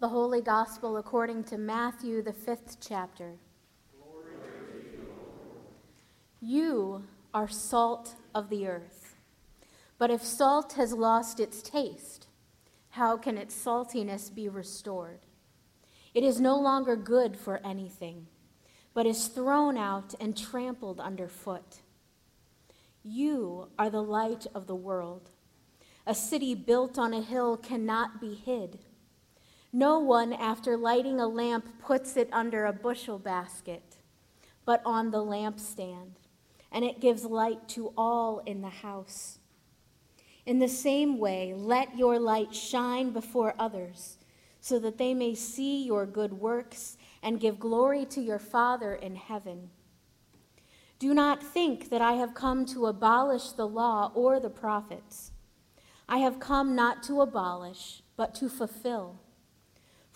The Holy Gospel according to Matthew, the 5th chapter. Glory to you, Lord. You are salt of the earth. But if salt has lost its taste, how can its saltiness be restored? It is no longer good for anything, but is thrown out and trampled underfoot. You are the light of the world. A city built on a hill cannot be hid. No one, after lighting a lamp, puts it under a bushel basket, but on the lampstand, and it gives light to all in the house. In the same way, let your light shine before others, so that they may see your good works and give glory to your Father in heaven. Do not think that I have come to abolish the law or the prophets. I have come not to abolish, but to fulfill.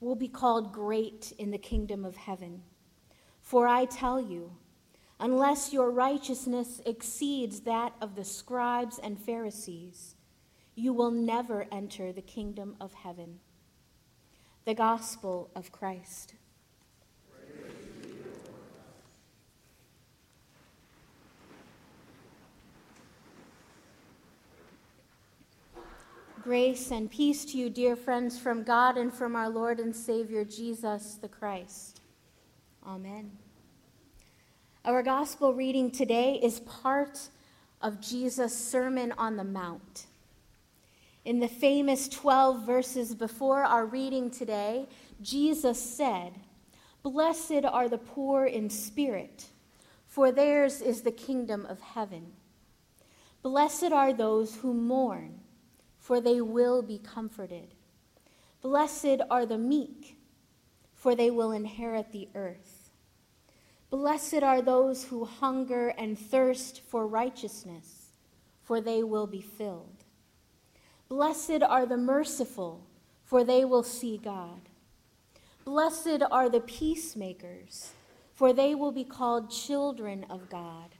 will be called great in the kingdom of heaven. For I tell you, unless your righteousness exceeds that of the scribes and Pharisees, you will never enter the kingdom of heaven. The Gospel of Christ. Praise to you, Lord. Grace and peace to you, dear friends, from God and from our Lord and Savior, Jesus the Christ. Amen. Our gospel reading today is part of Jesus' Sermon on the Mount. In the famous 12 verses before our reading today, Jesus said, "Blessed are the poor in spirit, for theirs is the kingdom of heaven. Blessed are those who mourn, for they will be comforted. Blessed are the meek, for they will inherit the earth. Blessed are those who hunger and thirst for righteousness, for they will be filled. Blessed are the merciful, for they will see God. Blessed are the peacemakers, for they will be called children of God.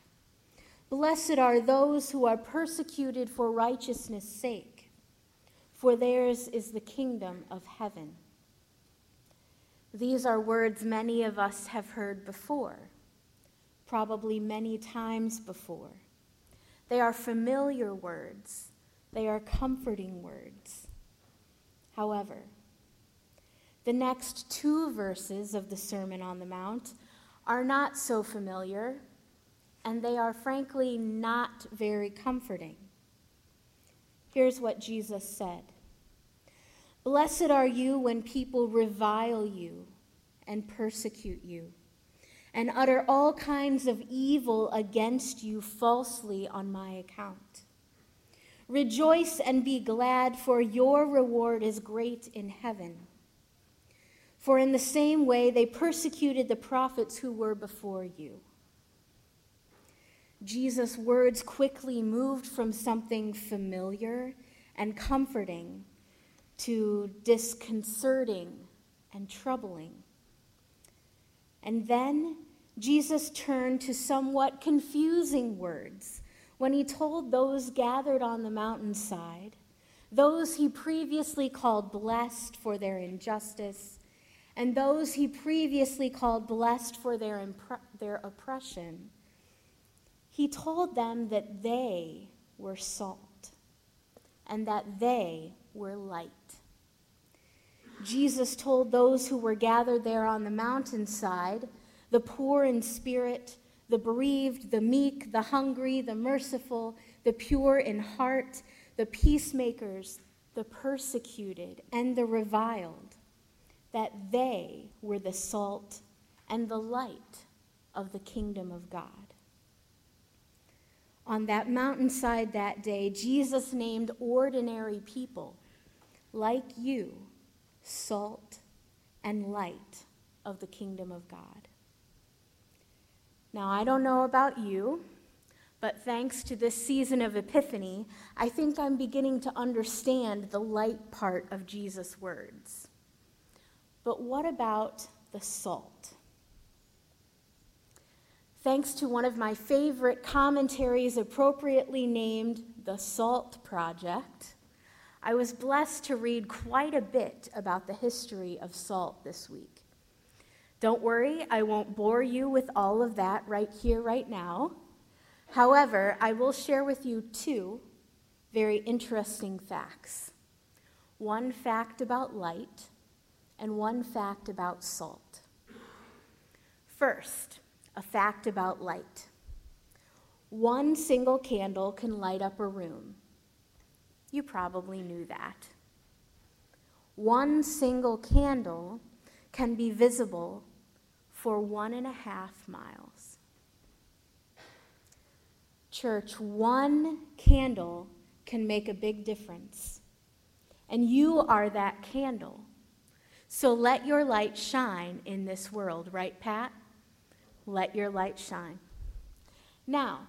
Blessed are those who are persecuted for righteousness' sake, for theirs is the kingdom of heaven." These are words many of us have heard before, probably many times before. They are familiar words. They are comforting words. However, the next two verses of the Sermon on the Mount are not so familiar, and they are frankly not very comforting. Here's what Jesus said. "Blessed are you when people revile you and persecute you and utter all kinds of evil against you falsely on my account. Rejoice and be glad, for your reward is great in heaven. For in the same way they persecuted the prophets who were before you." Jesus' words quickly moved from something familiar and comforting to disconcerting and troubling. And then Jesus turned to somewhat confusing words when he told those gathered on the mountainside, those he previously called blessed for their injustice, and those he previously called blessed for their oppression. He told them that they were salt and that they were light. Jesus told those who were gathered there on the mountainside, the poor in spirit, the bereaved, the meek, the hungry, the merciful, the pure in heart, the peacemakers, the persecuted, and the reviled, that they were the salt and the light of the kingdom of God. On that mountainside that day, Jesus named ordinary people like you, salt and light of the kingdom of God. Now, I don't know about you, but thanks to this season of Epiphany, I think I'm beginning to understand the light part of Jesus' words. But what about the salt? Thanks to one of my favorite commentaries, appropriately named The Salt Project, I was blessed to read quite a bit about the history of salt this week. Don't worry, I won't bore you with all of that right here, right now. However, I will share with you two very interesting facts. One fact about light and one fact about salt. First, a fact about light. One single candle can light up a room. You probably knew that. One single candle can be visible for 1.5 miles. Church, one candle can make a big difference. And you are that candle. So let your light shine in this world, right, Pat? Let your light shine. Now,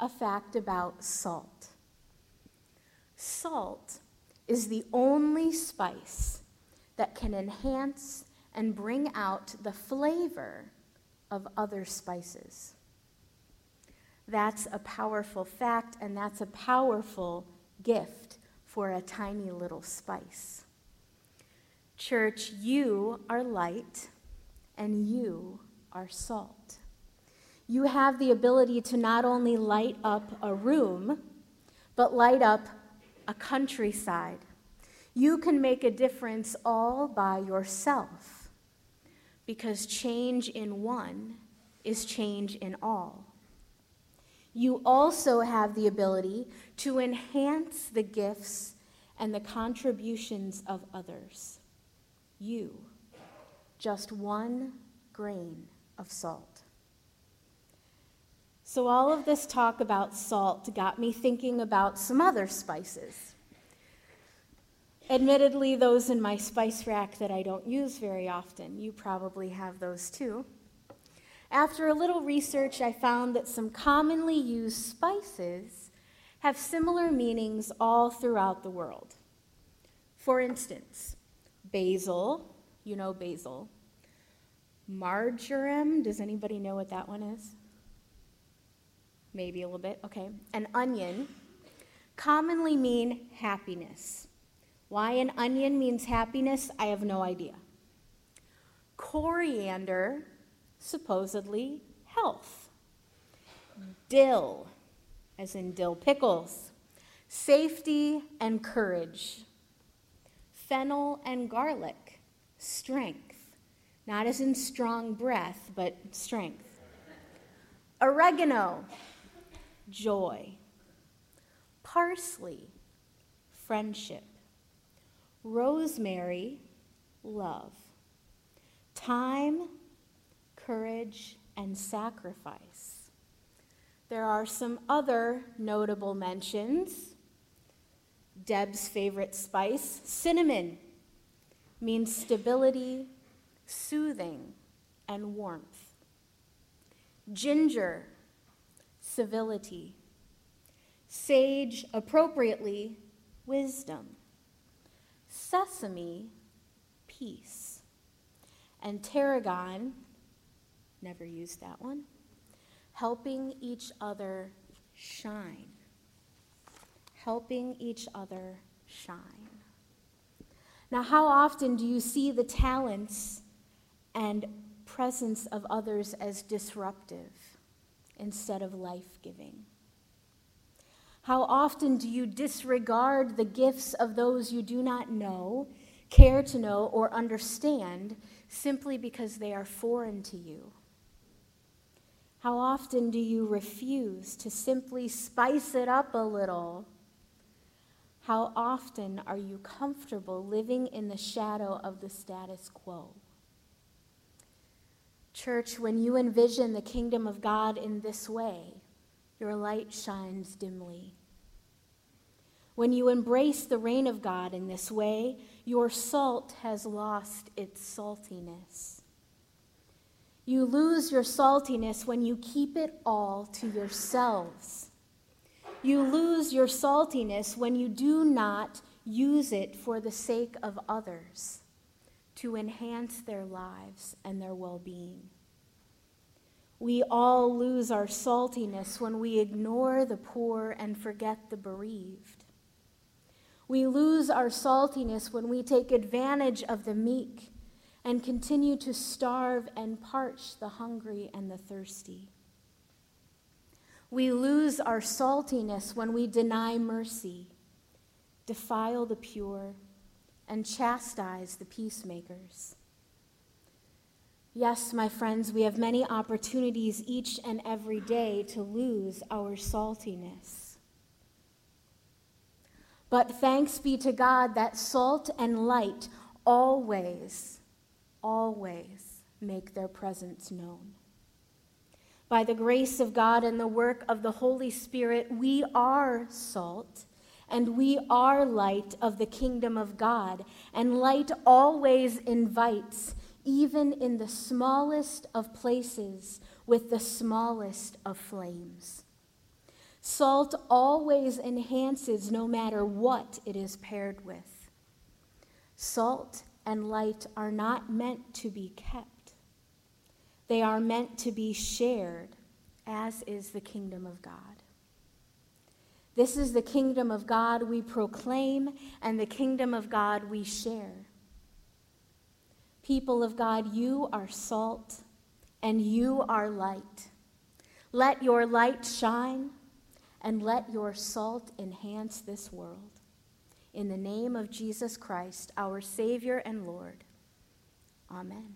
a fact about salt. Salt is the only spice that can enhance and bring out the flavor of other spices. That's a powerful fact, and that's a powerful gift for a tiny little spice. Church, you are light, and you are salt. You have the ability to not only light up a room, but light up a countryside. You can make a difference all by yourself, because change in one is change in all. You also have the ability to enhance the gifts and the contributions of others. You, just one grain of salt. So all of this talk about salt got me thinking about some other spices. Admittedly, those in my spice rack that I don't use very often. You probably have those too. After a little research, I found that some commonly used spices have similar meanings all throughout the world. For instance, basil, you know basil. Marjoram, does anybody know what that one is? Maybe a little bit, okay. An onion commonly mean happiness. Why an onion means happiness, I have no idea. Coriander, supposedly health. Dill, as in dill pickles, safety and courage. Fennel and garlic, strength. Not as in strong breath, but strength. Oregano, joy. Parsley, friendship. Rosemary, love. Thyme, courage, and sacrifice. There are some other notable mentions. Deb's favorite spice, cinnamon, means stability, soothing, and warmth. Ginger, civility. Sage, appropriately, wisdom. Sesame, peace. And tarragon, never used that one, helping each other shine. Helping each other shine. Now, how often do you see the talents and presence of others as disruptive instead of life-giving? How often do you disregard the gifts of those you do not know, care to know, or understand simply because they are foreign to you? How often do you refuse to simply spice it up a little? How often are you comfortable living in the shadow of the status quo? Church, when you envision the kingdom of God in this way, your light shines dimly. When you embrace the reign of God in this way, your salt has lost its saltiness. You lose your saltiness when you keep it all to yourselves. You lose your saltiness when you do not use it for the sake of others, to enhance their lives and their well-being. We all lose our saltiness when we ignore the poor and forget the bereaved. We lose our saltiness when we take advantage of the meek and continue to starve and parch the hungry and the thirsty. We lose our saltiness when we deny mercy, defile the pure, and chastise the peacemakers. Yes, my friends, we have many opportunities each and every day to lose our saltiness. But thanks be to God that salt and light always make their presence known. By the grace of God and the work of the Holy Spirit, we are salt and we are light of the kingdom of God, and light always invites, even in the smallest of places with the smallest of flames. Salt always enhances no matter what it is paired with. Salt and light are not meant to be kept. They are meant to be shared, as is the kingdom of God. This is the kingdom of God we proclaim, and the kingdom of God we share. People of God, you are salt and you are light. Let your light shine and let your salt enhance this world. In the name of Jesus Christ, our Savior and Lord. Amen.